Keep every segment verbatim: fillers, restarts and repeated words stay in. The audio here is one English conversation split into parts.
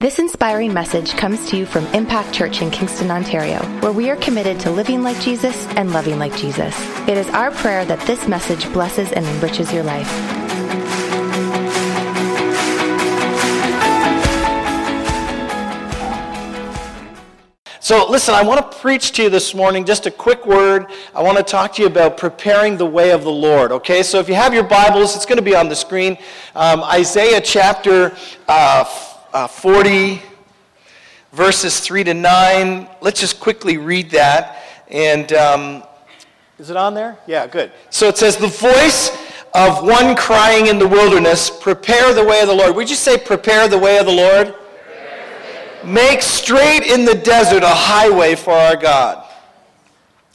This inspiring message comes to you from Impact Church in Kingston, Ontario, where we are committed to living like Jesus and loving like Jesus. It is our prayer that this message blesses and enriches your life. So listen, I want to preach to you this morning, just a quick word. I want to talk to you about preparing the way of the Lord, okay? So if you have your Bibles, it's going to be on the screen. Um, Isaiah chapter uh, Uh, forty, verses three to nine. Let's just quickly read that. And um, is it on there? Yeah, good. So it says, "The voice of one crying in the wilderness, prepare the way of the Lord." Would you say, prepare the way of the Lord? Make straight in the desert a highway for our God.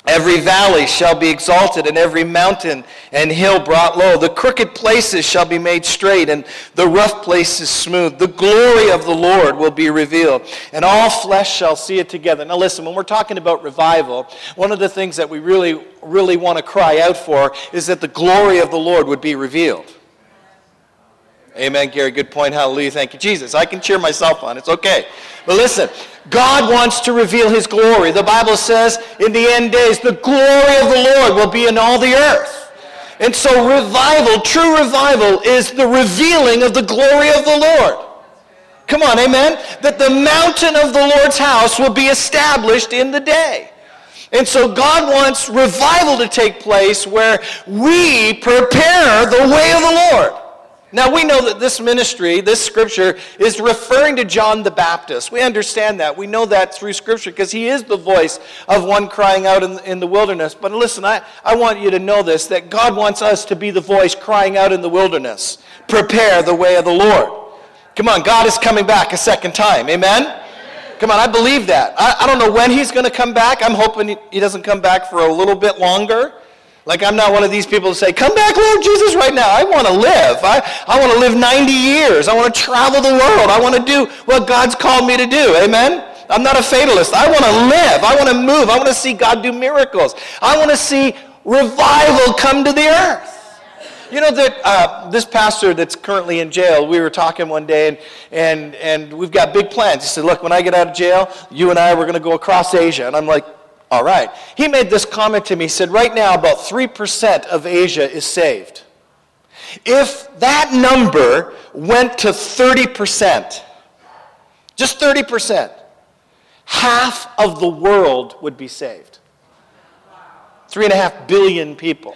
Every valley shall be exalted, and every mountain and hill brought low. The crooked places shall be made straight, and the rough places smooth. The glory of the Lord will be revealed, and all flesh shall see it together. Now listen, when we're talking about revival, one of the things that we really, really want to cry out for is that the glory of the Lord would be revealed. Amen, Gary. Good point. Hallelujah. Thank you, Jesus. I can cheer myself on. It's okay. But listen, God wants to reveal his glory. The Bible says in the end days, the glory of the Lord will be in all the earth. And so revival, true revival, is the revealing of the glory of the Lord. Come on, amen? That the mountain of the Lord's house will be established in the day. And so God wants revival to take place where we prepare the way of the Lord. Now, we know that this ministry, this scripture, is referring to John the Baptist. We understand that. We know that through scripture because he is the voice of one crying out in, in the wilderness. But listen, I, I want you to know this, that God wants us to be the voice crying out in the wilderness. Prepare the way of the Lord. Come on, God is coming back a second time. Amen? Amen. Come on, I believe that. I, I don't know when he's going to come back. I'm hoping he, he doesn't come back for a little bit longer. Like, I'm not one of these people who say, come back, Lord Jesus, right now. I want to live. I, I want to live ninety years. I want to travel the world. I want to do what God's called me to do. Amen? I'm not a fatalist. I want to live. I want to move. I want to see God do miracles. I want to see revival come to the earth. You know that uh, this pastor that's currently in jail, we were talking one day, and, and, and we've got big plans. He said, look, when I get out of jail, you and I, we're going to go across Asia. And I'm like, all right. He made this comment to me. He said, right now, about three percent of Asia is saved. If that number went to thirty percent, just thirty percent, half of the world would be saved. Three and a half billion people.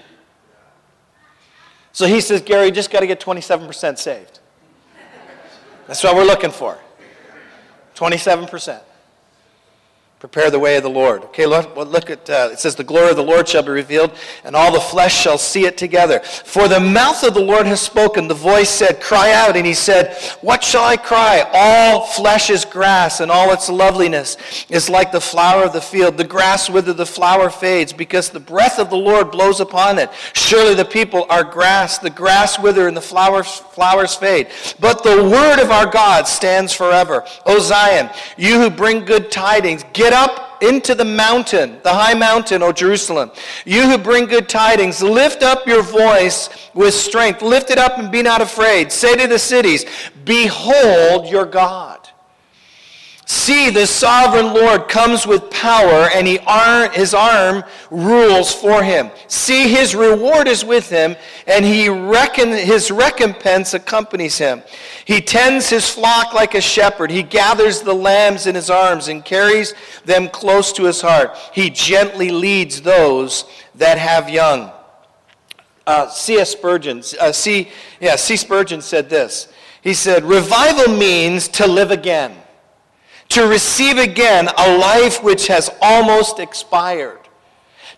So he says, Gary, you just got to get twenty-seven percent saved. That's what we're looking for, twenty-seven percent. Prepare the way of the Lord. Okay, look, look at, uh, it says, the glory of the Lord shall be revealed, and all the flesh shall see it together. For the mouth of the Lord has spoken. The voice said, cry out. And he said, what shall I cry? All flesh is grass, and all its loveliness is like the flower of the field. The grass withers, the flower fades, because the breath of the Lord blows upon it. Surely the people are grass. The grass withers, and the flowers, flowers fade. But the word of our God stands forever. O Zion, you who bring good tidings, get up into the mountain, the high mountain, O Jerusalem. You who bring good tidings, lift up your voice with strength. Lift it up and be not afraid. Say to the cities, behold your God. See, the sovereign Lord comes with power, and he ar- his arm rules for him. See, his reward is with him, and he reckon- his recompense accompanies him. He tends his flock like a shepherd. He gathers the lambs in his arms and carries them close to his heart. He gently leads those that have young. Uh, C S Spurgeon, uh, C, yeah, C. Spurgeon said this. He said, revival means to live again. To receive again a life which has almost expired.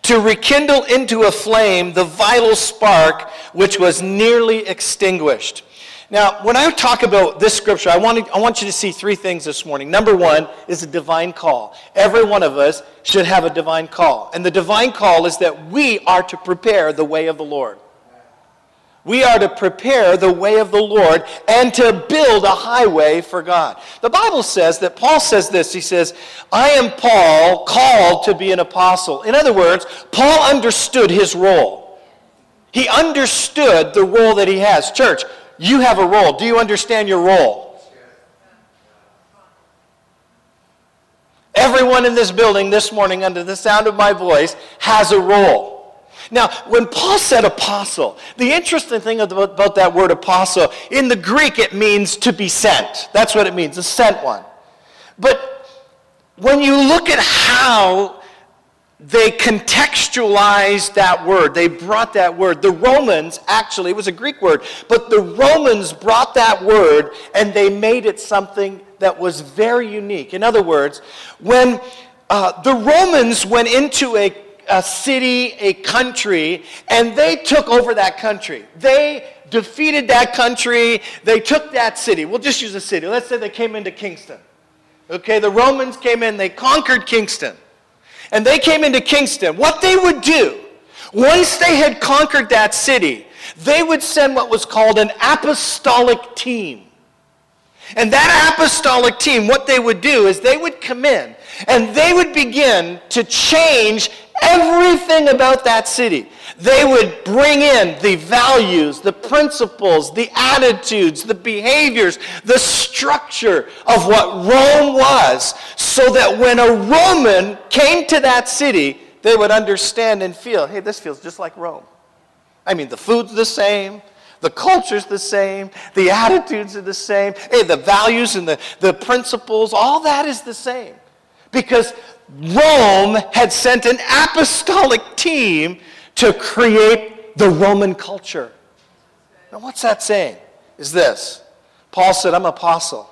To rekindle into a flame the vital spark which was nearly extinguished. Now, when I talk about this scripture, I want, to, I want you to see three things this morning. Number one is a divine call. Every one of us should have a divine call. And the divine call is that we are to prepare the way of the Lord. We are to prepare the way of the Lord and to build a highway for God. The Bible says that Paul says this. He says, I am Paul, called to be an apostle. In other words, Paul understood his role. He understood the role that he has. Church, you have a role. Do you understand your role? Everyone in this building this morning, under the sound of my voice, has a role. Now, when Paul said apostle, the interesting thing about that word apostle, in the Greek it means to be sent. That's what it means, a sent one. But when you look at how they contextualized that word, they brought that word. The Romans, actually, it was a Greek word, but the Romans brought that word and they made it something that was very unique. In other words, when uh, the Romans went into a a city, a country, and they took over that country. They defeated that country. They took that city. We'll just use a city. Let's say they came into Kingston. Okay, the Romans came in. They conquered Kingston. And they came into Kingston. What they would do, once they had conquered that city, they would send what was called an apostolic team. And that apostolic team, what they would do is they would come in and they would begin to change everything about that city. They would bring in the values, the principles, the attitudes, the behaviors, the structure of what Rome was, so that when a Roman came to that city, they would understand and feel, hey, this feels just like Rome. I mean, the food's the same. The culture's the same. The attitudes are the same. Hey, the values and the, the principles, all that is the same. Because Rome had sent an apostolic team to create the Roman culture. Now, what's that saying? Is this. Paul said, I'm an apostle.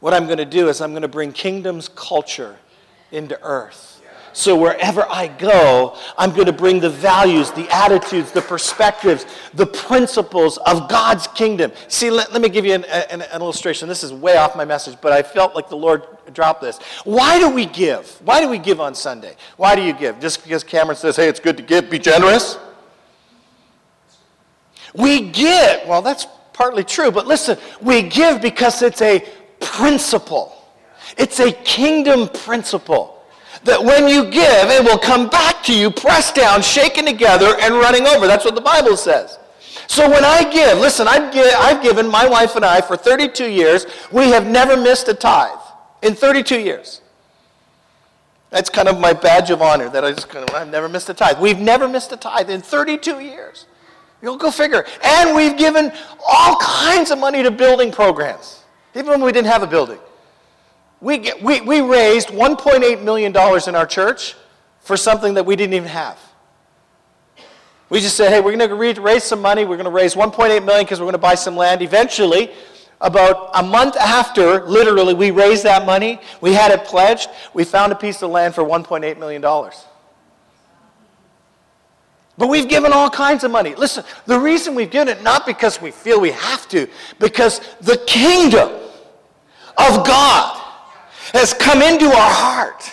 What I'm going to do is I'm going to bring kingdom's culture into earth. So wherever I go, I'm going to bring the values, the attitudes, the perspectives, the principles of God's kingdom. See, let, let me give you an, an, an illustration. This is way off my message, but I felt like the Lord dropped this. Why do we give? Why do we give on Sunday? Why do you give? Just because Cameron says, hey, it's good to give, be generous? We give. Well, that's partly true, but listen, we give because it's a principle. It's a kingdom principle. That when you give, it will come back to you, pressed down, shaken together, and running over. That's what the Bible says. So when I give, listen, I've, give, I've given, my wife and I, for thirty-two years, we have never missed a tithe in thirty-two years. That's kind of my badge of honor, that I just kind of, I've never missed a tithe. We've never missed a tithe in thirty-two years. You'll go figure. And we've given all kinds of money to building programs, even when we didn't have a building. We, get, we, we raised one point eight million dollars in our church for something that we didn't even have. We just said, hey, we're going to raise some money. We're going to raise one point eight million dollars because we're going to buy some land. Eventually, about a month after, literally, we raised that money. We had it pledged. We found a piece of land for one point eight million dollars. But we've given all kinds of money. Listen, the reason we've given it, not because we feel we have to, because the kingdom of God has come into our heart.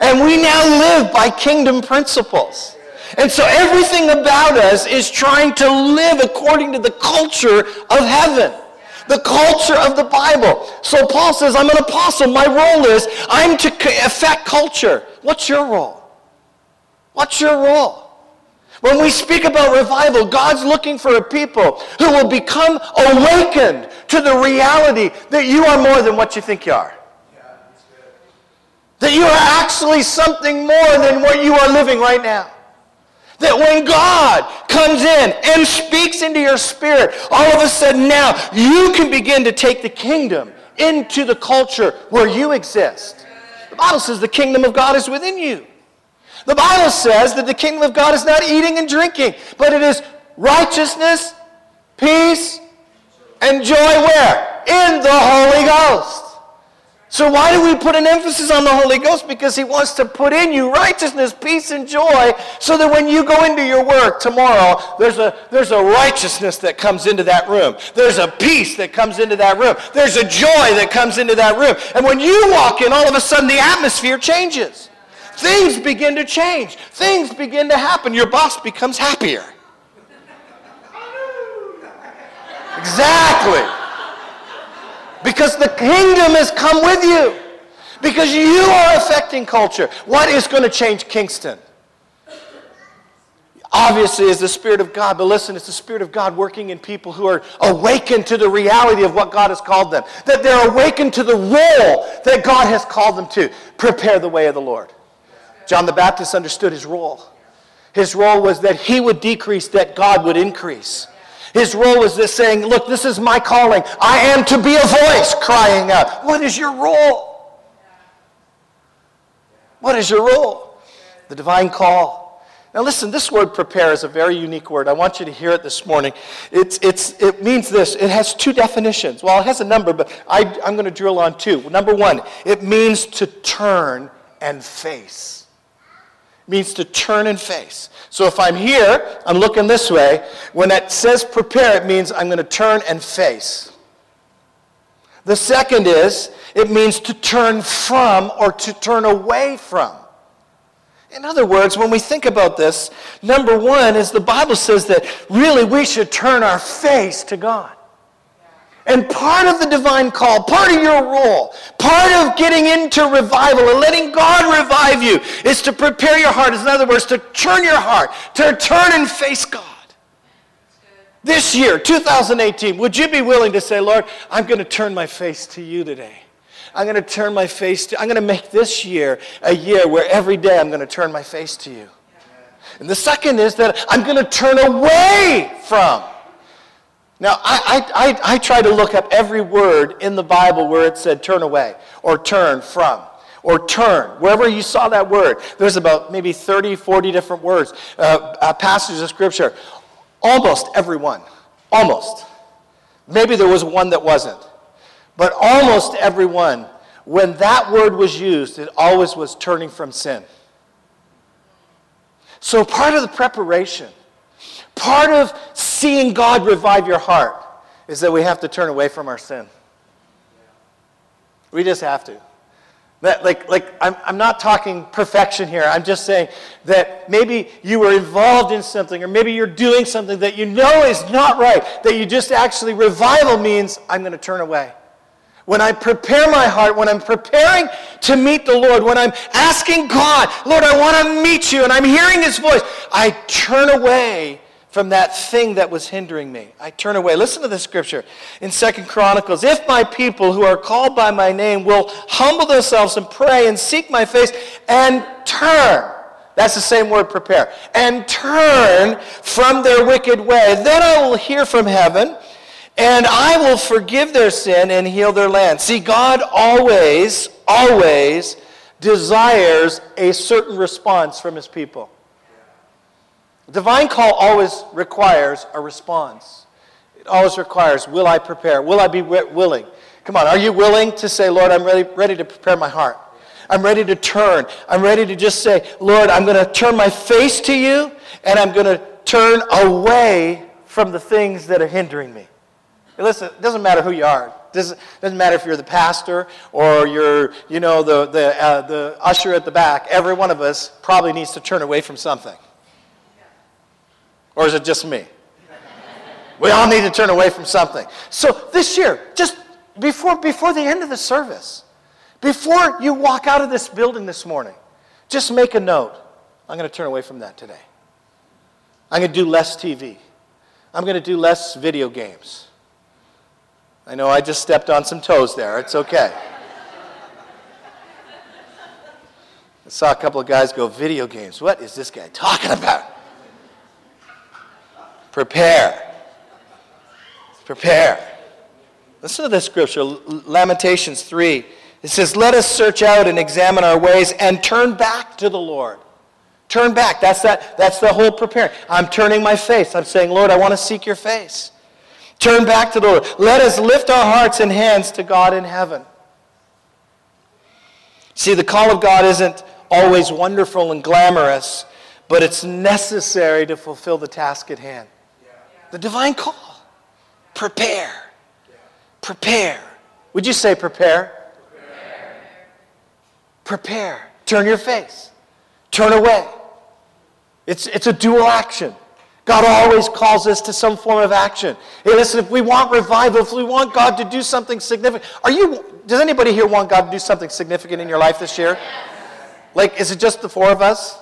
And we now live by kingdom principles. And so everything about us is trying to live according to the culture of heaven, the culture of the Bible. So Paul says, I'm an apostle. My role is I'm to affect culture. What's your role? What's your role? When we speak about revival, God's looking for a people who will become awakened to the reality that you are more than what you think you are. That you are actually something more than what you are living right now. That when God comes in and speaks into your spirit, all of a sudden now you can begin to take the kingdom into the culture where you exist. The Bible says the kingdom of God is within you. The Bible says that the kingdom of God is not eating and drinking, but it is righteousness, peace, and joy where? In the Holy Ghost. So why do we put an emphasis on the Holy Ghost? Because he wants to put in you righteousness, peace, and joy, so that when you go into your work tomorrow, there's a, there's a righteousness that comes into that room. There's a peace that comes into that room. There's a joy that comes into that room. And when you walk in, all of a sudden the atmosphere changes. Things begin to change. Things begin to happen. Your boss becomes happier. Exactly. Because the kingdom has come with you. Because you are affecting culture. What is going to change Kingston? obviously is the Spirit of God, but listen, it's the Spirit of God working in people who are awakened to the reality of what God has called them, that they're awakened to the role that God has called them to. Prepare the way of the Lord. John the Baptist understood his role. His role was that he would decrease, that God would increase. His role was this saying, look, this is my calling. I am to be a voice crying out. What is your role? What is your role? The divine call. Now listen, this word prepare is a very unique word. I want you to hear it this morning. It's, it's, it means this. It has two definitions. Well, it has a number, but I, I'm going to drill on two. Number one, it means to turn and face. Means to turn and face. So if I'm here, I'm looking this way. When it says prepare, it means I'm going to turn and face. The second is, it means to turn from or to turn away from. In other words, when we think about this, number one is the Bible says that really we should turn our face to God. And part of the divine call, part of your role, part of getting into revival and letting God revive you is to prepare your heart. In other words, to turn your heart, to turn and face God. This year, two thousand eighteen, would you be willing to say, Lord, I'm going to turn my face to you today. I'm going to turn my face to, I'm going to make this year a year where every day I'm going to turn my face to you. And the second is that I'm going to turn away from. Now, I, I, I, I try to look up every word in the Bible where it said turn away or turn from or turn. Wherever you saw that word, there's about maybe thirty, forty different words, uh, uh, passages of Scripture. Almost every one. Almost. Maybe there was one that wasn't. But almost every one, when that word was used, it always was turning from sin. So part of the preparation, part of seeing God revive your heart is that we have to turn away from our sin. We just have to. That, like, like I'm, I'm not talking perfection here. I'm just saying that maybe you were involved in something or maybe you're doing something that you know is not right, that you just actually, revival means I'm going to turn away. When I prepare my heart, when I'm preparing to meet the Lord, when I'm asking God, Lord, I want to meet you, and I'm hearing His voice, I turn away from that thing that was hindering me. I turn away. Listen to this scripture in Second Chronicles. If my people who are called by my name will humble themselves and pray and seek my face and turn. That's the same word, prepare. And turn from their wicked way. Then I will hear from heaven and I will forgive their sin and heal their land. See, God always, always desires a certain response from His people. Divine call always requires a response. It always requires, will I prepare? Will I be willing? Come on, are you willing to say, Lord, I'm ready, ready to prepare my heart. I'm ready to turn. I'm ready to just say, Lord, I'm going to turn my face to you, and I'm going to turn away from the things that are hindering me. Listen, it doesn't matter who you are. Doesn't doesn't matter if you're the pastor or you're, you know, the the uh, the usher at the back. Every one of us probably needs to turn away from something. Or is it just me? We all need to turn away from something. So this year, just before before the end of the service, before you walk out of this building this morning, just make a note. I'm going to turn away from that today. I'm going to do less T V. I'm going to do less video games. I know I just stepped on some toes there. It's okay. I saw a couple of guys go, video games. What is this guy talking about? Prepare. Prepare. Listen to this scripture, Lamentations three. It says, let us search out and examine our ways and turn back to the Lord. Turn back. That's, that, that's the whole preparing. I'm turning my face. I'm saying, Lord, I want to seek your face. Turn back to the Lord. Let us lift our hearts and hands to God in heaven. See, the call of God isn't always wonderful and glamorous, but it's necessary to fulfill the task at hand. The divine call. Prepare. Prepare. Would you say prepare? Prepare. Prepare. Turn your face. Turn away. It's, it's a dual action. God always calls us to some form of action. Hey, listen, if we want revival, if we want God to do something significant, are you, does anybody here want God to do something significant in your life this year? Like, is it just the four of us?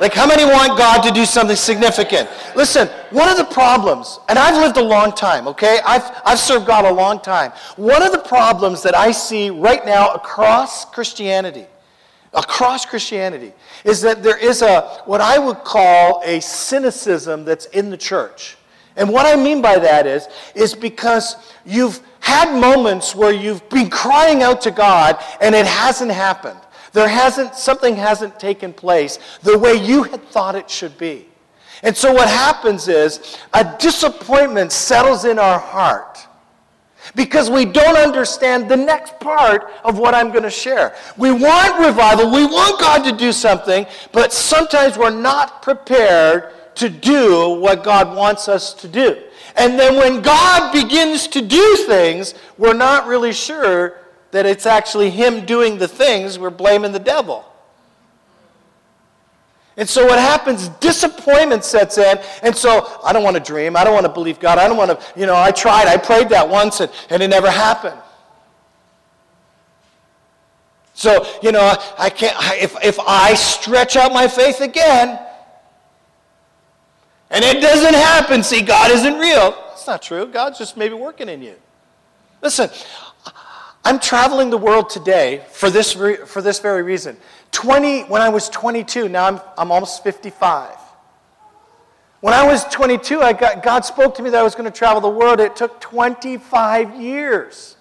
Like, how many want God to do something significant? Listen, one of the problems, and I've lived a long time, okay? I've, I've served God a long time. One of the problems that I see right now across Christianity, across Christianity, is that there is a, what I would call a cynicism that's in the church. And what I mean by that is, is because you've had moments where you've been crying out to God and it hasn't happened. There hasn't, something hasn't taken place the way you had thought it should be. And so what happens is a disappointment settles in our heart because we don't understand the next part of what I'm going to share. We want revival. We want God to do something, but sometimes we're not prepared to do what God wants us to do. And then when God begins to do things, we're not really sure that it's actually him doing the things. We're blaming the devil. And so what happens, disappointment sets in, and so I don't want to dream, I don't want to believe God, I don't want to, you know, I tried, I prayed that once, and, and it never happened. So, you know, I can't, if, if I stretch out my faith again, and it doesn't happen, see, God isn't real. It's not true. God's just maybe working in you. Listen, I'm traveling the world today for this, re for this very reason. twenty, when I was twenty-two, now I'm, I'm almost fifty-five. When I was twenty-two, I got, God spoke to me that I was going to travel the world. It took twenty-five years.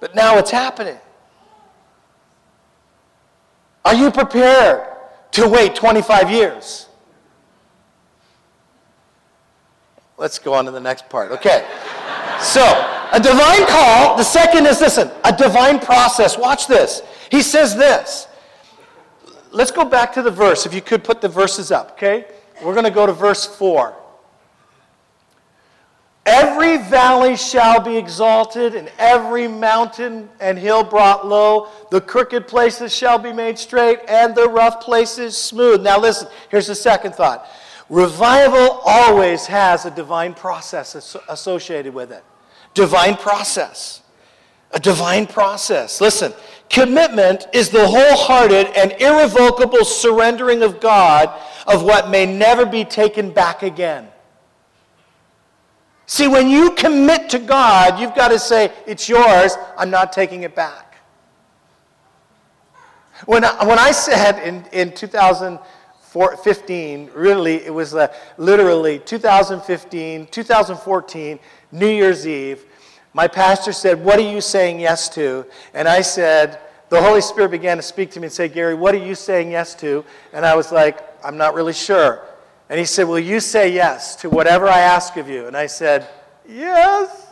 But now it's happening. Are you prepared to wait twenty-five years? Let's go on to the next part. Okay. So, a divine call. The second is, listen, a divine process. Watch this. He says this. Let's go back to the verse. If you could put the verses up, okay? We're going to go to verse four. Every valley shall be exalted, and every mountain and hill brought low. The crooked places shall be made straight, and the rough places smooth. Now listen, here's the second thought. Revival always has a divine process associated with it. Divine process. A divine process. Listen, commitment is the wholehearted and irrevocable surrendering of God of what may never be taken back again. See, when you commit to God, you've got to say, it's yours, I'm not taking it back. When I, when I said in, in two thousand fifteen, really, it was uh, literally two thousand fifteen, two thousand fourteen, New Year's Eve. My pastor said, what are you saying yes to? And I said, the Holy Spirit began to speak to me and say, Gary, what are you saying yes to? And I was like, I'm not really sure. And he said, will you say yes to whatever I ask of you? And I said, yes.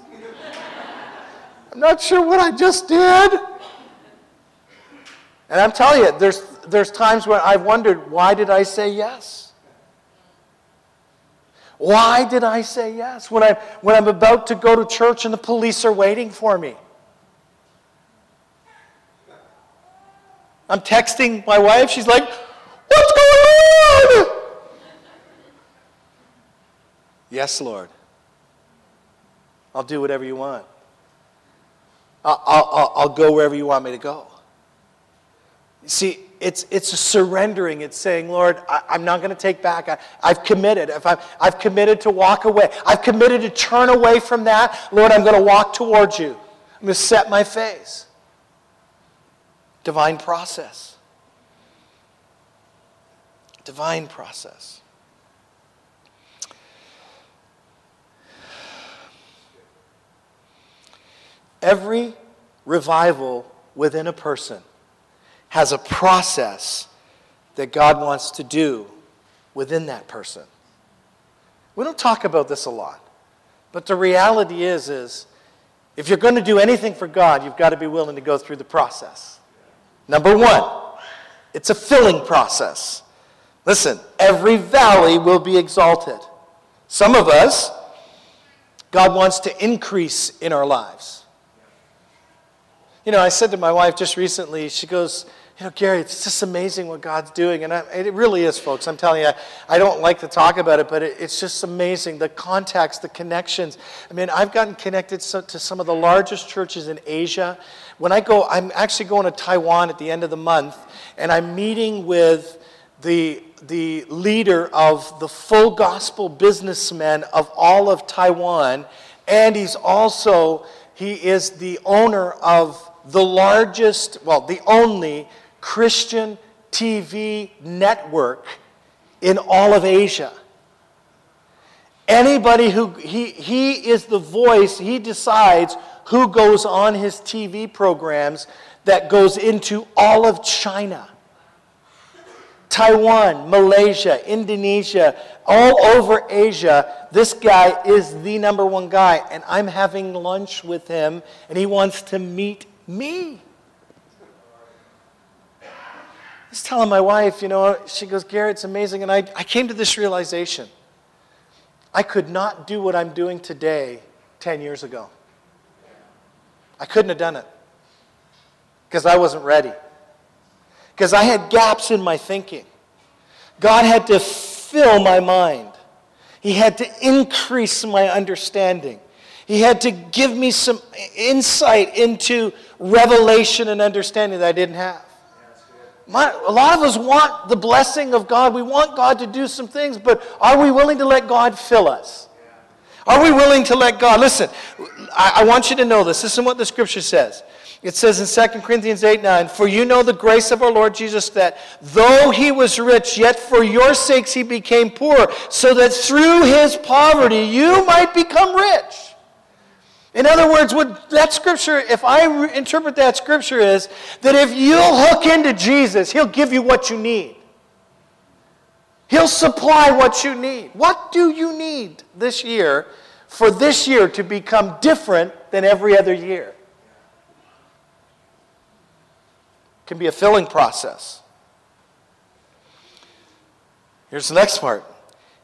I'm not sure what I just did. And I'm telling you, there's, there's times where I've wondered, why did I say yes? Why did I say yes? When, I, when I'm about to go to church and the police are waiting for me. I'm texting my wife. She's like, what's going on? Yes, Lord. I'll do whatever you want. I'll, I'll, I'll go wherever you want me to go. See, it's, it's a surrendering. It's saying, Lord, I, I'm not going to take back. I, I've committed. If I, I've committed to walk away. I've committed to turn away from that. Lord, I'm going to walk towards you. I'm going to set my face. Divine process. Divine process. Every revival within a person has a process that God wants to do within that person. We don't talk about this a lot, but the reality is, is if you're going to do anything for God, you've got to be willing to go through the process. Number one, it's a filling process. Listen, every valley will be exalted. Some of us, God wants to increase in our lives. You know, I said to my wife just recently, she goes, You know, Gary, it's just amazing what God's doing. And I, it really is, folks. I'm telling you, I, I don't like to talk about it, but it, it's just amazing. The contacts, the connections. I mean, I've gotten connected so, to some of the largest churches in Asia. When I go, I'm actually going to Taiwan at the end of the month, and I'm meeting with the, the leader of the full gospel businessmen of all of Taiwan, and he's also, he is the owner of the largest, well, the only Christian T V network in all of Asia. Anybody who, he, he is the voice, he decides who goes on his T V programs that goes into all of China. Taiwan, Malaysia, Indonesia, all over Asia, this guy is the number one guy. And I'm having lunch with him, and he wants to meet me. I was telling my wife, you know, she goes, Gary, it's amazing. And I, I came to this realization. I could not do what I'm doing today ten years ago. I couldn't have done it because I wasn't ready. Because I had gaps in my thinking. God had to fill my mind. He had to increase my understanding. He had to give me some insight into revelation and understanding that I didn't have. My, a lot of us want the blessing of God. We want God to do some things, but are we willing to let God fill us? Are we willing to let God? Listen, I, I want you to know this. This is what the Scripture says. It says in Second Corinthians eight nine, for you know the grace of our Lord Jesus, that though he was rich, yet for your sakes he became poor, so that through his poverty you might become rich. In other words, what that scripture, if I interpret that scripture, is that if you'll hook into Jesus, he'll give you what you need. He'll supply what you need. What do you need this year for this year to become different than every other year? It can be a filling process. Here's the next part.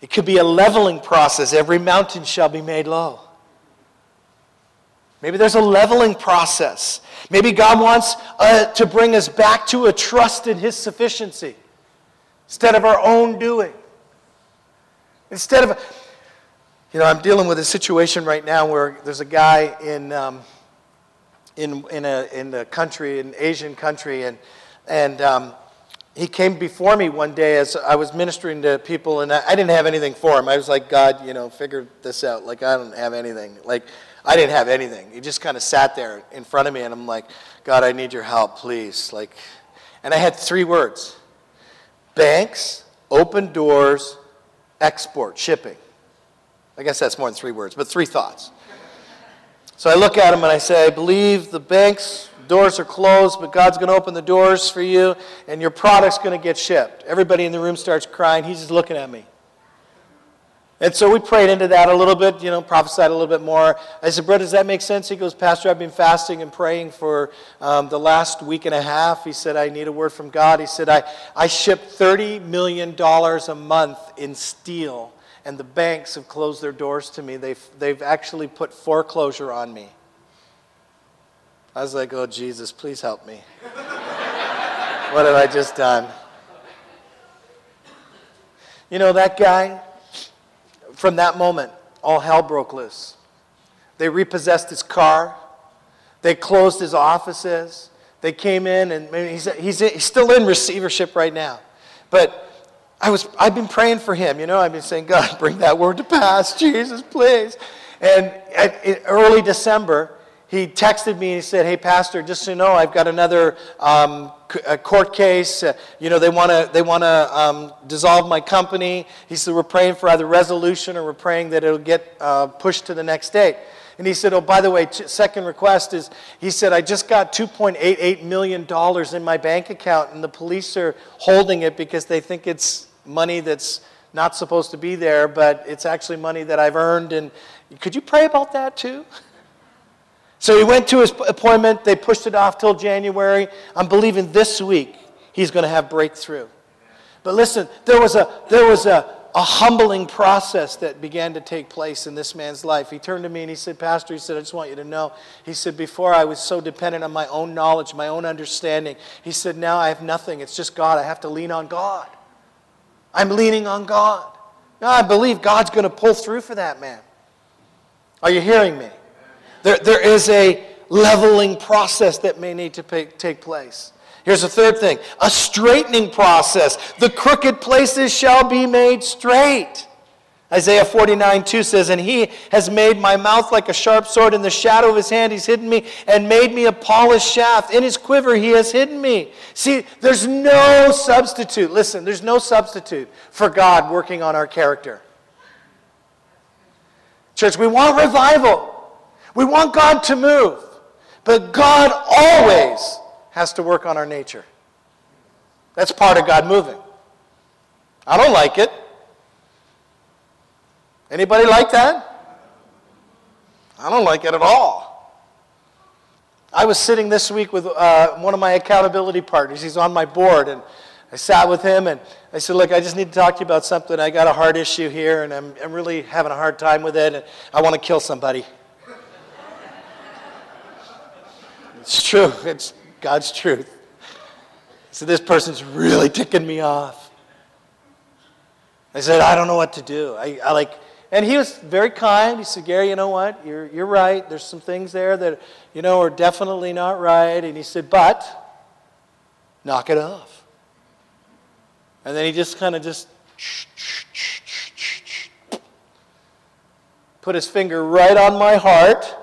It could be a leveling process. Every mountain shall be made low. Maybe there's a leveling process. Maybe God wants uh, to bring us back to a trust in his sufficiency instead of our own doing. Instead of, you know, I'm dealing with a situation right now where there's a guy in um, in in a in a country, an Asian country, and and um, he came before me one day as I was ministering to people, and I, I didn't have anything for him. I was like, God, you know, figure this out. Like, I don't have anything. Like. I didn't have anything. He just kind of sat there in front of me, and I'm like, God, I need your help, please. Like, and I had three words. Banks, open doors, export, shipping. I guess that's more than three words, but three thoughts. So I look at him, and I say, I believe the banks, doors are closed, but God's going to open the doors for you, and your product's going to get shipped. Everybody in the room starts crying. He's just looking at me. And so we prayed into that a little bit, you know, prophesied a little bit more. I said, Brett, does that make sense? He goes, Pastor, I've been fasting and praying for um, the last week and a half. He said, I need a word from God. He said, I, I ship thirty million dollars a month in steel, and the banks have closed their doors to me. They've, they've actually put foreclosure on me. I was like, oh, Jesus, please help me. What have I just done? You know, that guy... From that moment, all hell broke loose. They repossessed his car. They closed his offices. They came in, and he's, he's, he's still in receivership right now. But I was, I've been praying for him, you know. I've been saying, God, bring that word to pass. Jesus, please. And in early December, he texted me and he said, hey, Pastor, just so you know, I've got another um, a court case. Uh, you know, they want to they want to um, dissolve my company. He said, we're praying for either resolution, or we're praying that it'll get uh, pushed to the next date. And he said, oh, by the way, t- second request is, he said, I just got two point eight eight million dollars in my bank account, and the police are holding it because they think it's money that's not supposed to be there, but it's actually money that I've earned. And could you pray about that too? So he went to his appointment. They pushed it off till January. I'm believing this week he's going to have breakthrough. But listen, there was a there was a a humbling process that began to take place in this man's life. He turned to me and he said, Pastor, he said, I just want you to know. He said, before I was so dependent on my own knowledge, my own understanding. He said, now I have nothing. It's just God. I have to lean on God. I'm leaning on God. Now I believe God's going to pull through for that man. Are you hearing me? There, there is a leveling process that may need to pay, take place. Here's the third thing, a straightening process. The crooked places shall be made straight. Isaiah forty-nine two says, and he has made my mouth like a sharp sword. In the shadow of his hand he's hidden me, and made me a polished shaft. In his quiver he has hidden me. See, there's no substitute. Listen, there's no substitute for God working on our character. Church, we want revival. We want God to move. But God always has to work on our nature. That's part of God moving. I don't like it. Anybody like that? I don't like it at all. I was sitting this week with uh, one of my accountability partners. He's on my board, and I sat with him, and I said, look, I just need to talk to you about something. I got a heart issue here, and I'm, I'm really having a hard time with it, and I want to kill somebody. It's true. It's God's truth. So this person's really ticking me off. I said, I don't know what to do. I, I like, and he was very kind. He said, Gary, you know what? You're, you're right. There's some things there that, you know, are definitely not right. And he said, but knock it off. And then he just kind of just put his finger right on my heart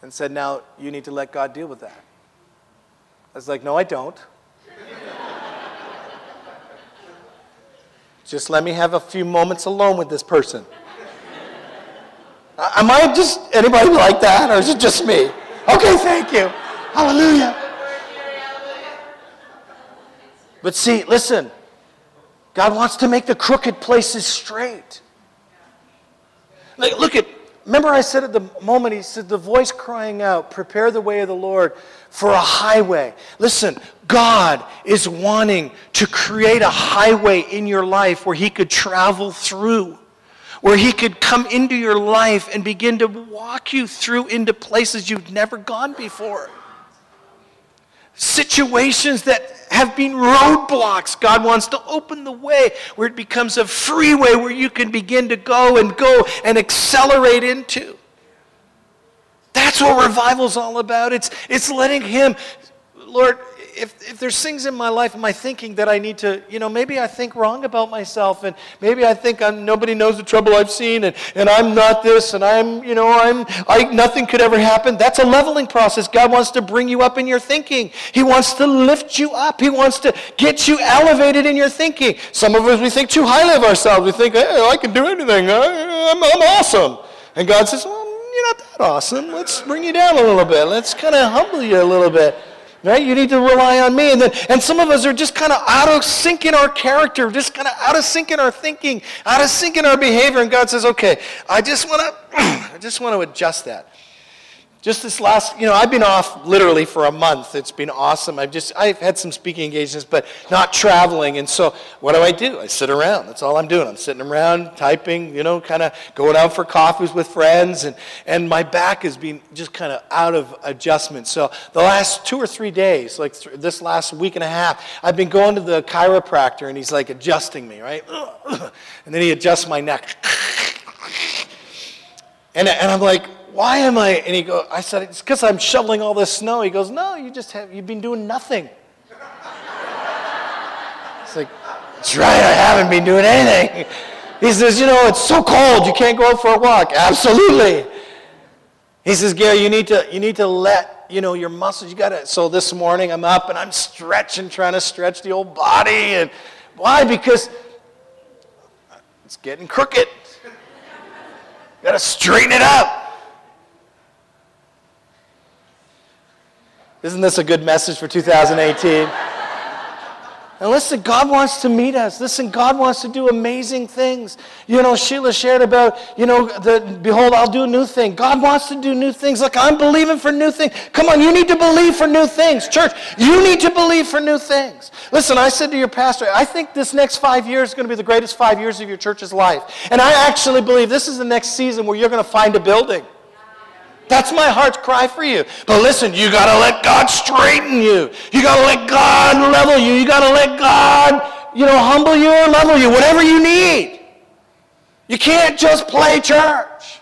and said, now you need to let God deal with that. I was like, no, I don't. Just let me have a few moments alone with this person. Am I just, anybody like that? Or is it just me? Okay, thank you. Hallelujah. But see, listen. God wants to make the crooked places straight. Like, look at, remember I said at the moment, he said, the voice crying out, prepare the way of the Lord for a highway. Listen, God is wanting to create a highway in your life where he could travel through, where he could come into your life and begin to walk you through into places you've never gone before. Situations that have been roadblocks. God wants to open the way where it becomes a freeway where you can begin to go and go and accelerate into. That's what revival's all about. It's, it's letting him, Lord, if, if there's things in my life, in my thinking that I need to, you know, maybe I think wrong about myself, and maybe I think I'm, nobody knows the trouble I've seen, and, and I'm not this, and I'm, you know, I'm, I, nothing could ever happen. That's a leveling process. God wants to bring you up in your thinking. He wants to lift you up. He wants to get you elevated in your thinking. Some of us, we think too highly of ourselves. We think, hey, I can do anything. I, I'm, I'm awesome. And God says, well, you're not that awesome. Let's bring you down a little bit. Let's kind of humble you a little bit. Right? You need to rely on me. And then, and some of us are just kind of out of sync in our character, just kind of out of sync in our thinking, out of sync in our behavior. And God says, okay, I just want to, I just want to adjust that. Just this last, you know, I've been off literally for a month. It's been awesome. I've just, I've had some speaking engagements, but not traveling. And so what do I do? I sit around. That's all I'm doing. I'm sitting around, typing, you know, kind of going out for coffees with friends. And, and my back has been just kind of out of adjustment. So the last two or three days, like th- this last week and a half, I've been going to the chiropractor, and he's like adjusting me, right? And then he adjusts my neck. And, and I'm like, why am I? And he goes, I said, it's because I'm shoveling all this snow. He goes, no, you just have, you've been doing nothing. It's like, that's right, I haven't been doing anything. He says, you know, it's so cold, you can't go out for a walk. Absolutely. He says, Gary, you need to, you need to let, you know, your muscles, you got to, so this morning I'm up and I'm stretching, trying to stretch the old body. And why? Because it's getting crooked. Got to straighten it up. Isn't this a good message for two thousand eighteen? And listen, God wants to meet us. Listen, God wants to do amazing things. You know, Sheila shared about, you know, the, behold, I'll do a new thing. God wants to do new things. Look, I'm believing for new things. Come on, you need to believe for new things. Church, you need to believe for new things. Listen, I said to your pastor, I think this next five years is going to be the greatest five years of your church's life. And I actually believe this is the next season where you're going to find a building. That's my heart's cry for you. But listen, you got to let God straighten you. You got to let God level you. You got to let God, you know, humble you or level you, whatever you need. You can't just play church.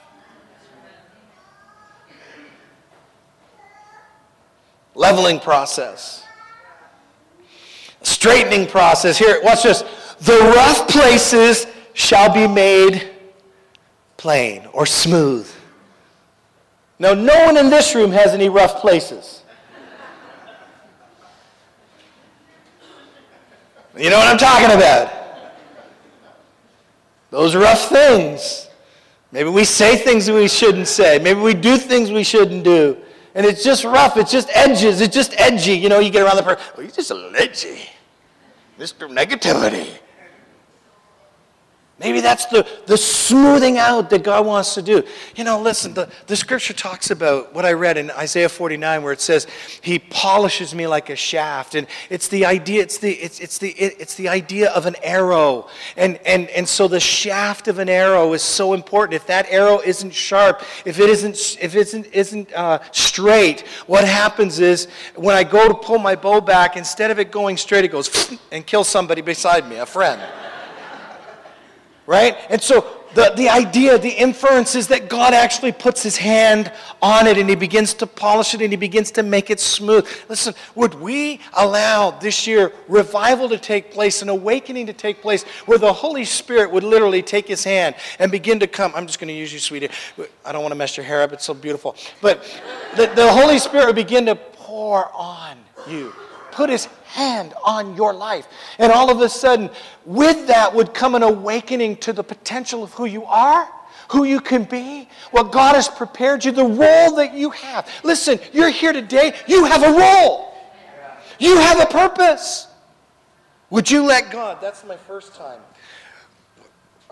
Leveling process. Straightening process. Here, watch this. The rough places shall be made plain or smooth. Now, no one in this room has any rough places. You know what I'm talking about? Those rough things. Maybe we say things we shouldn't say. Maybe we do things we shouldn't do. And it's just rough. It's just edges. It's just edgy. You know, you get around the person, oh, you're just a edgy. Mister Negativity. Maybe that's the, the smoothing out that God wants to do. You know, listen, the, the scripture talks about what I read in Isaiah forty-nine where it says, he polishes me like a shaft. And it's the idea, it's the it's it's the it's the idea of an arrow. And and and so the shaft of an arrow is so important. If that arrow isn't sharp, if it isn't if it isn't isn't uh, straight, what happens is when I go to pull my bow back, instead of it going straight, it goes and kills somebody beside me, a friend. Right? And so the, the idea, the inference is that God actually puts his hand on it and he begins to polish it and he begins to make it smooth. Listen, would we allow this year revival to take place, an awakening to take place where the Holy Spirit would literally take his hand and begin to come. I'm just going to use you, sweetie. I don't want to mess your hair up. It's so beautiful. But the, the Holy Spirit would begin to pour on you. Put his hand on your life. And all of a sudden, with that would come an awakening to the potential of who you are, who you can be, what God has prepared you, the role that you have. Listen, you're here today. You have a role. You have a purpose. Would you let God? That's my first time.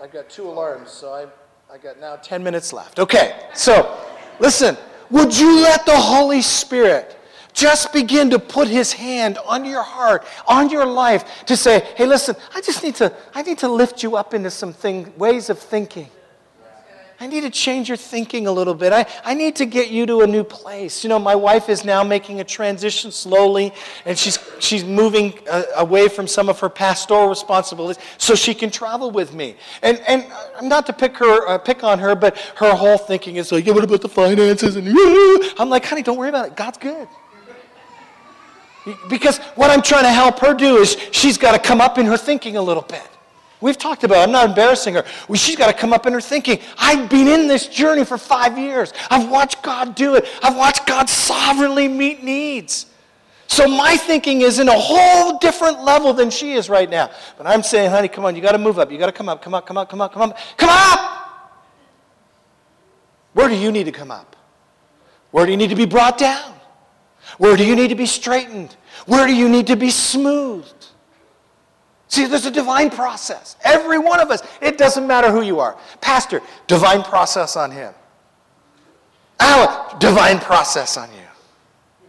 I've got two alarms, so I, I got now ten minutes left. Okay, so listen. Would you let the Holy Spirit just begin to put his hand on your heart, on your life, to say, hey, listen, I just need to, I need to lift you up into some thing, ways of thinking. I need to change your thinking a little bit. I, I need to get you to a new place. You know, my wife is now making a transition slowly, and she's, she's moving uh, away from some of her pastoral responsibilities so she can travel with me. And, and not to pick, her, uh, pick on her, but her whole thinking is like, yeah, what about the finances? And woo! I'm like, honey, don't worry about it. God's good. Because what I'm trying to help her do is she's got to come up in her thinking a little bit. We've talked about it. I'm not embarrassing her. Well, she's got to come up in her thinking. I've been in this journey for five years. I've watched God do it. I've watched God sovereignly meet needs. So my thinking is in a whole different level than she is right now. But I'm saying, honey, come on. You got to move up. You got to come up. Come up. Come up. Come up. Come up. Come up. Where do you need to come up? Where do you need to be brought down? Where do you need to be straightened? Where do you need to be smoothed? See, there's a divine process. Every one of us. It doesn't matter who you are. Pastor, divine process on him. Alec, divine process on you.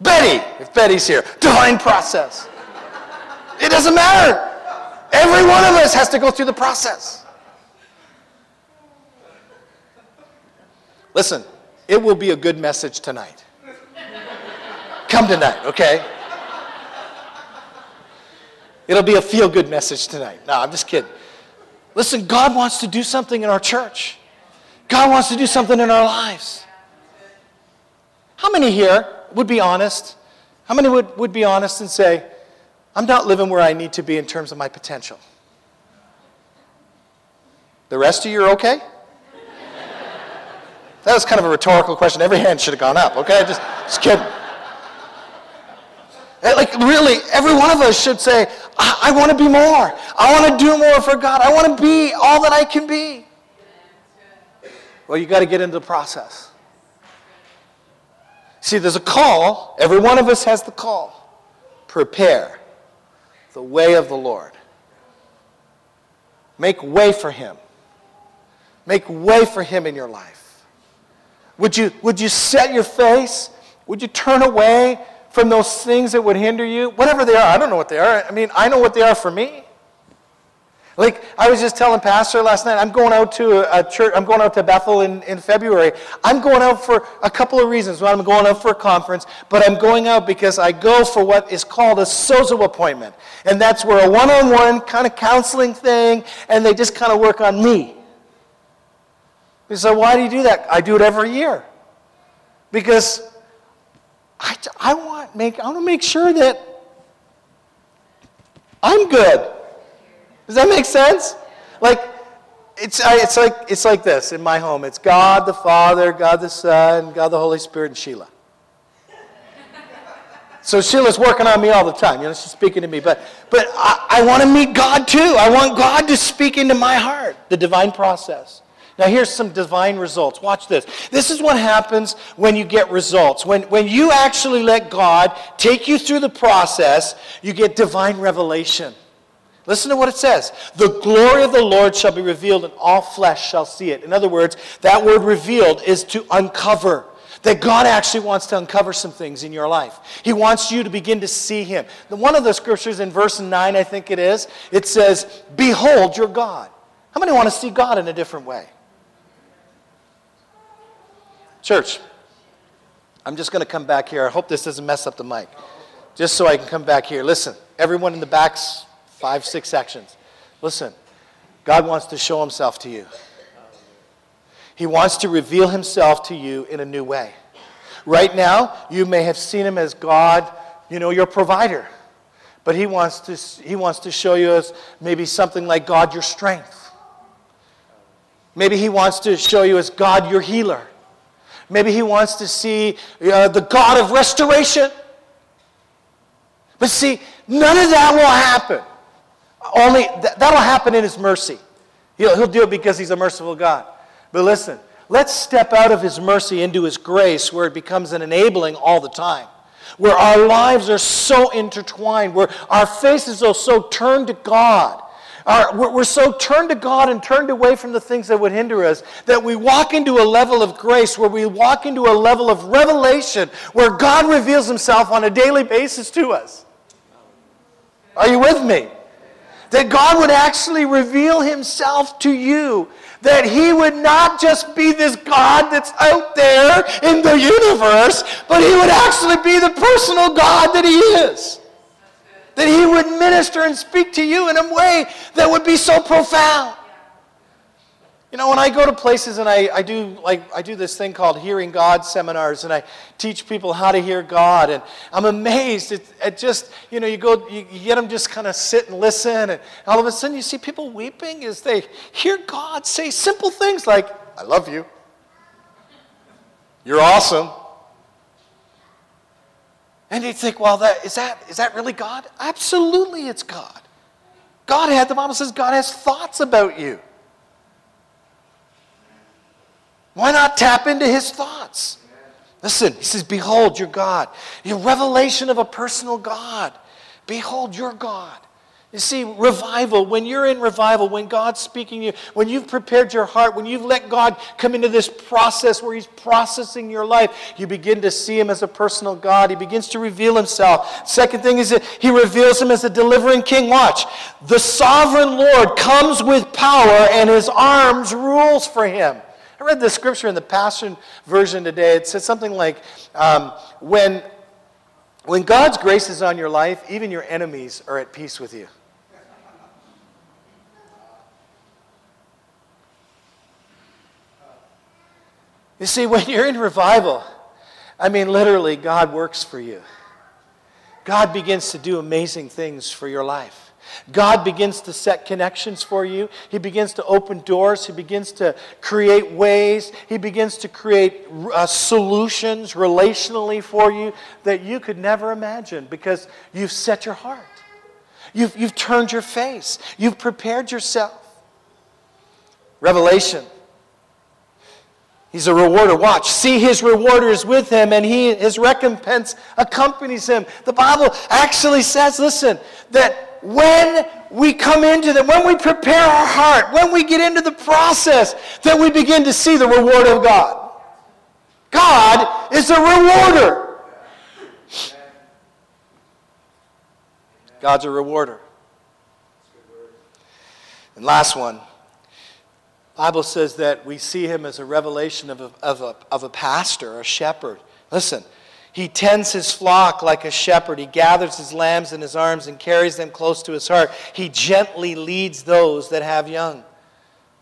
Betty, if Betty's here, divine process. It doesn't matter. Every one of us has to go through the process. Listen, it will be a good message tonight. Come tonight, okay? It'll be a feel-good message tonight. No, I'm just kidding. Listen, God wants to do something in our church. God wants to do something in our lives. How many here would be honest? How many would, would be honest and say, I'm not living where I need to be in terms of my potential? The rest of you are okay? That was kind of a rhetorical question. Every hand should have gone up, okay? Just, just kidding. Like, really, every one of us should say, I, I want to be more. I want to do more for God. I want to be all that I can be. Well, you got to get into the process. See, there's a call. Every one of us has the call. Prepare the way of the Lord. Make way for him. Make way for him in your life. Would you, would you set your face? Would you turn away from those things that would hinder you? Whatever they are. I don't know what they are. I mean, I know what they are for me. Like, I was just telling Pastor last night, I'm going out to a church, I'm going out to Bethel in, in February. I'm going out for a couple of reasons. Well, I'm going out for a conference, but I'm going out because I go for what is called a sozo appointment. And that's where a one-on-one kind of counseling thing, and they just kind of work on me. You say, why do you do that? I do it every year. Because I, I want make I want to make sure that I'm good. Does that make sense? Like, it's, it's like it's like this in my home. It's God the Father, God the Son, God the Holy Spirit, and Sheila. So Sheila's working on me all the time. You know, she's speaking to me. But but I, I want to meet God too. I want God to speak into my heart, the divine process. Now here's some divine results. Watch this. This is what happens when you get results. When, when you actually let God take you through the process, you get divine revelation. Listen to what it says. The glory of the Lord shall be revealed, and all flesh shall see it. In other words, that word revealed is to uncover. That God actually wants to uncover some things in your life. He wants you to begin to see him. One of the scriptures in verse nine, I think it is, it says, behold your God. How many want to see God in a different way? Church, I'm just going to come back here. I hope this doesn't mess up the mic. Just so I can come back here. Listen, everyone in the back's Five, six sections. Listen, God wants to show himself to you. He wants to reveal himself to you in a new way. Right now, you may have seen him as God, you know, your provider. But he wants to, he wants to show you as maybe something like God, your strength. Maybe he wants to show you as God, your healer. Maybe he wants to see uh, the God of restoration. But see, none of that will happen. Only th- that'll happen in his mercy. He'll, he'll do it because he's a merciful God. But listen, let's step out of his mercy into his grace, where it becomes an enabling all the time, where our lives are so intertwined, where our faces are so turned to God. Our, we're, we're so turned to God and turned away from the things that would hinder us that we walk into a level of grace, where we walk into a level of revelation, where God reveals himself on a daily basis to us. Are you with me? That God would actually reveal himself to you. That he would not just be this God that's out there in the universe, but he would actually be the personal God that he is. That he would minister and speak to you in a way that would be so profound. You know, when I go to places and I, I do like I do this thing called Hearing God seminars, and I teach people how to hear God, and I'm amazed at, at just, you know, you go, you, you get them just kind of sit and listen, and all of a sudden you see people weeping as they hear God say simple things like, I love you. You're awesome. And you'd think, well, that is that is that really God? Absolutely it's God. God had, the Bible says God has thoughts about you. Why not tap into his thoughts? Listen, he says, behold your God. Your revelation of a personal God. Behold your God. You see, revival, when you're in revival, when God's speaking to you, when you've prepared your heart, when you've let God come into this process where he's processing your life, you begin to see him as a personal God. He begins to reveal himself. Second thing is that he reveals him as a delivering king. Watch. The sovereign Lord comes with power, and his arms rules for him. I read this scripture in the Passion Version today. It said something like, um, when, when God's grace is on your life, even your enemies are at peace with you. You see, when you're in revival, I mean, literally, God works for you. God begins to do amazing things for your life. God begins to set connections for you. He begins to open doors. He begins to create ways. He begins to create uh, solutions relationally for you that you could never imagine, because you've set your heart. You've, you've turned your face. You've prepared yourself. Revelation. He's a rewarder. Watch. See, his rewarder is with him, and he, his recompense accompanies him. The Bible actually says, listen, that when we come into them, when we prepare our heart, when we get into the process, that we begin to see the reward of God. God is a rewarder. God's a rewarder. And last one, the Bible says that we see him as a revelation of a, of a, of a pastor, a shepherd. Listen, he tends his flock like a shepherd. He gathers his lambs in his arms and carries them close to his heart. He gently leads those that have young.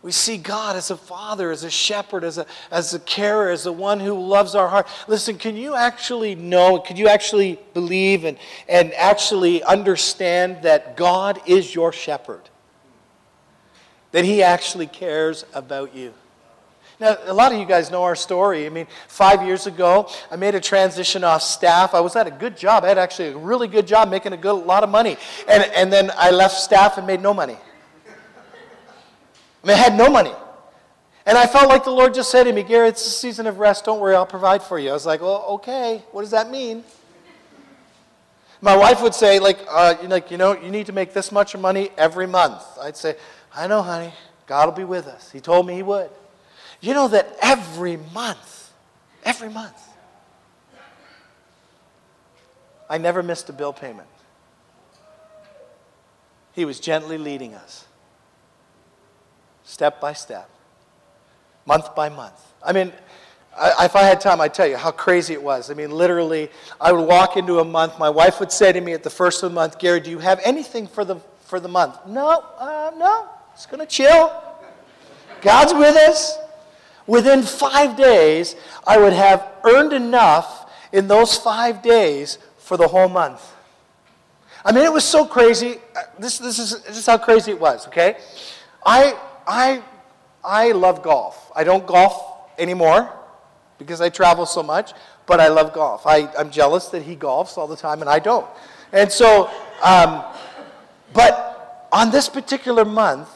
We see God as a father, as a shepherd, as a, as a carer, as the one who loves our heart. Listen, can you actually know, can you actually believe and, and actually understand that God is your shepherd? That he actually cares about you? Now, a lot of you guys know our story. I mean, five years ago, I made a transition off staff. I was at a good job. I had actually a really good job, making a good a lot of money. And, and then I left staff and made no money. I mean, I had no money. And I felt like the Lord just said to me, "Gary, it's a season of rest. Don't worry, I'll provide for you." I was like, well, okay, what does that mean? My wife would say, like, uh, like, you know, you need to make this much money every month. I'd say, I know, honey. God will be with us. He told me he would. You know that every month, every month, I never missed a bill payment. He was gently leading us, step by step, month by month. I mean, I, if I had time, I'd tell you how crazy it was. I mean, literally, I would walk into a month. My wife would say to me at the first of the month, "Gary, do you have anything for the for the month?" No, uh, no, it's going to chill. God's with us. Within five days, I would have earned enough in those five days for the whole month. I mean, it was so crazy. This, this, is, this is how crazy it was, okay? I, I, I love golf. I don't golf anymore because I travel so much, but I love golf. I, I'm jealous that he golfs all the time and I don't. And so, um, but on this particular month,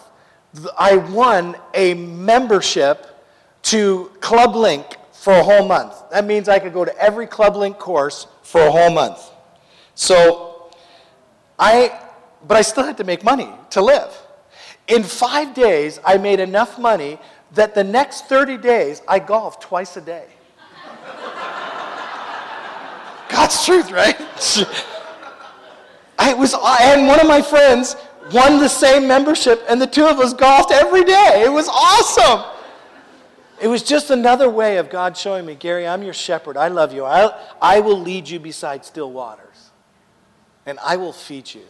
I won a membership to ClubLink for a whole month. That means I could go to every ClubLink course for a whole month. So I, but I still had to make money to live. In five days, I made enough money that the next thirty days, I golfed twice a day. God's truth, right? I was, and one of my friends won the same membership, and the two of us golfed every day. It was awesome. It was just another way of God showing me, Gary, I'm your shepherd. I love you. I, I will lead you beside still waters, and I will feed you.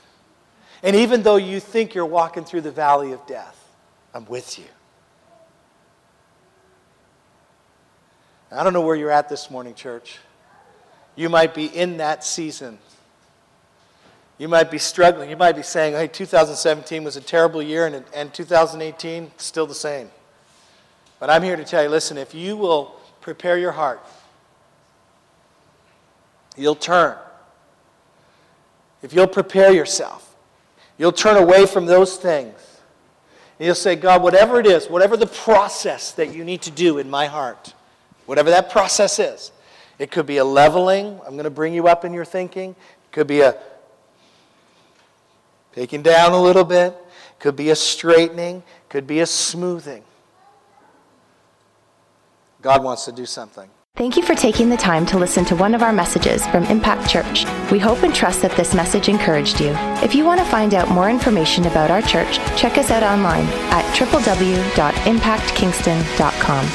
And even though you think you're walking through the valley of death, I'm with you. I don't know where you're at this morning, church. You might be in that season. You might be struggling. You might be saying, hey, two thousand seventeen was a terrible year, and, and two thousand eighteen, still the same. But I'm here to tell you, listen, if you will prepare your heart, you'll turn. If you'll prepare yourself, you'll turn away from those things. And you'll say, God, whatever it is, whatever the process that you need to do in my heart, whatever that process is, it could be a leveling. I'm going to bring you up in your thinking. It could be a taking down a little bit, could be a straightening, could be a smoothing. God wants to do something. Thank you for taking the time to listen to one of our messages from Impact Church. We hope and trust that this message encouraged you. If you want to find out more information about our church, check us out online at w w w dot impact kingston dot com.